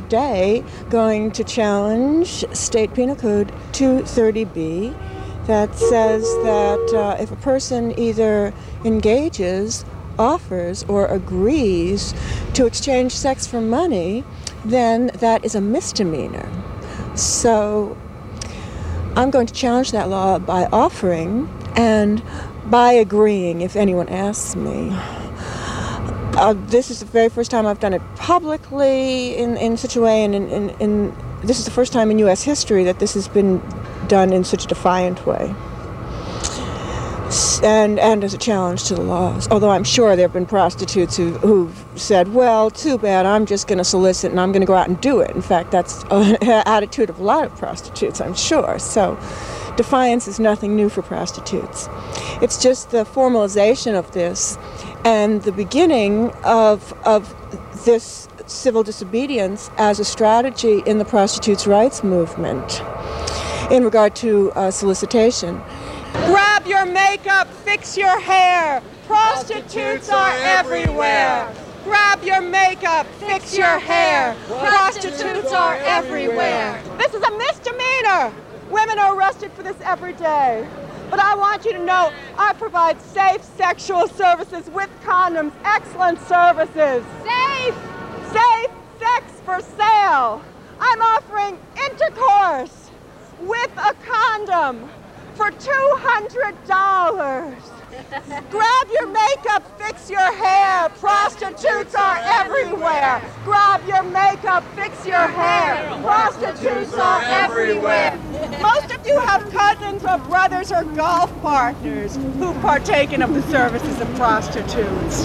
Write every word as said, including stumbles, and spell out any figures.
today going to challenge State Penal Code two thirty B that says that uh, if a person either engages, offers, or agrees to exchange sex for money, then that is a misdemeanor. So I'm going to challenge that law by offering and by agreeing, if anyone asks me. Uh, this is the very first time I've done it publicly in, in such a way, and in, in, in, this is the first time in U S history that this has been done in such a defiant way, and and as a challenge to the laws. Although I'm sure there have been prostitutes who, who've said, well, too bad, I'm just going to solicit and I'm going to go out and do it. In fact, that's an attitude of a lot of prostitutes, I'm sure. So defiance is nothing new for prostitutes. It's just the formalization of this and the beginning of, of this civil disobedience as a strategy in the prostitutes' rights movement in regard to uh, solicitation. Grab your makeup, fix your hair. Prostitutes are everywhere. Grab your makeup, fix your hair. Prostitutes are everywhere. This is a misdemeanor. Women are arrested for this every day. But I want you to know, I provide safe sexual services with condoms, excellent services. Safe! Safe sex for sale. I'm offering intercourse with a condom for two hundred dollars. Grab your makeup, fix your hair. Prostitutes are everywhere. Grab your makeup, fix your hair. Prostitutes are everywhere. Most of you have cousins or brothers or golf partners who've partaken of the services of prostitutes.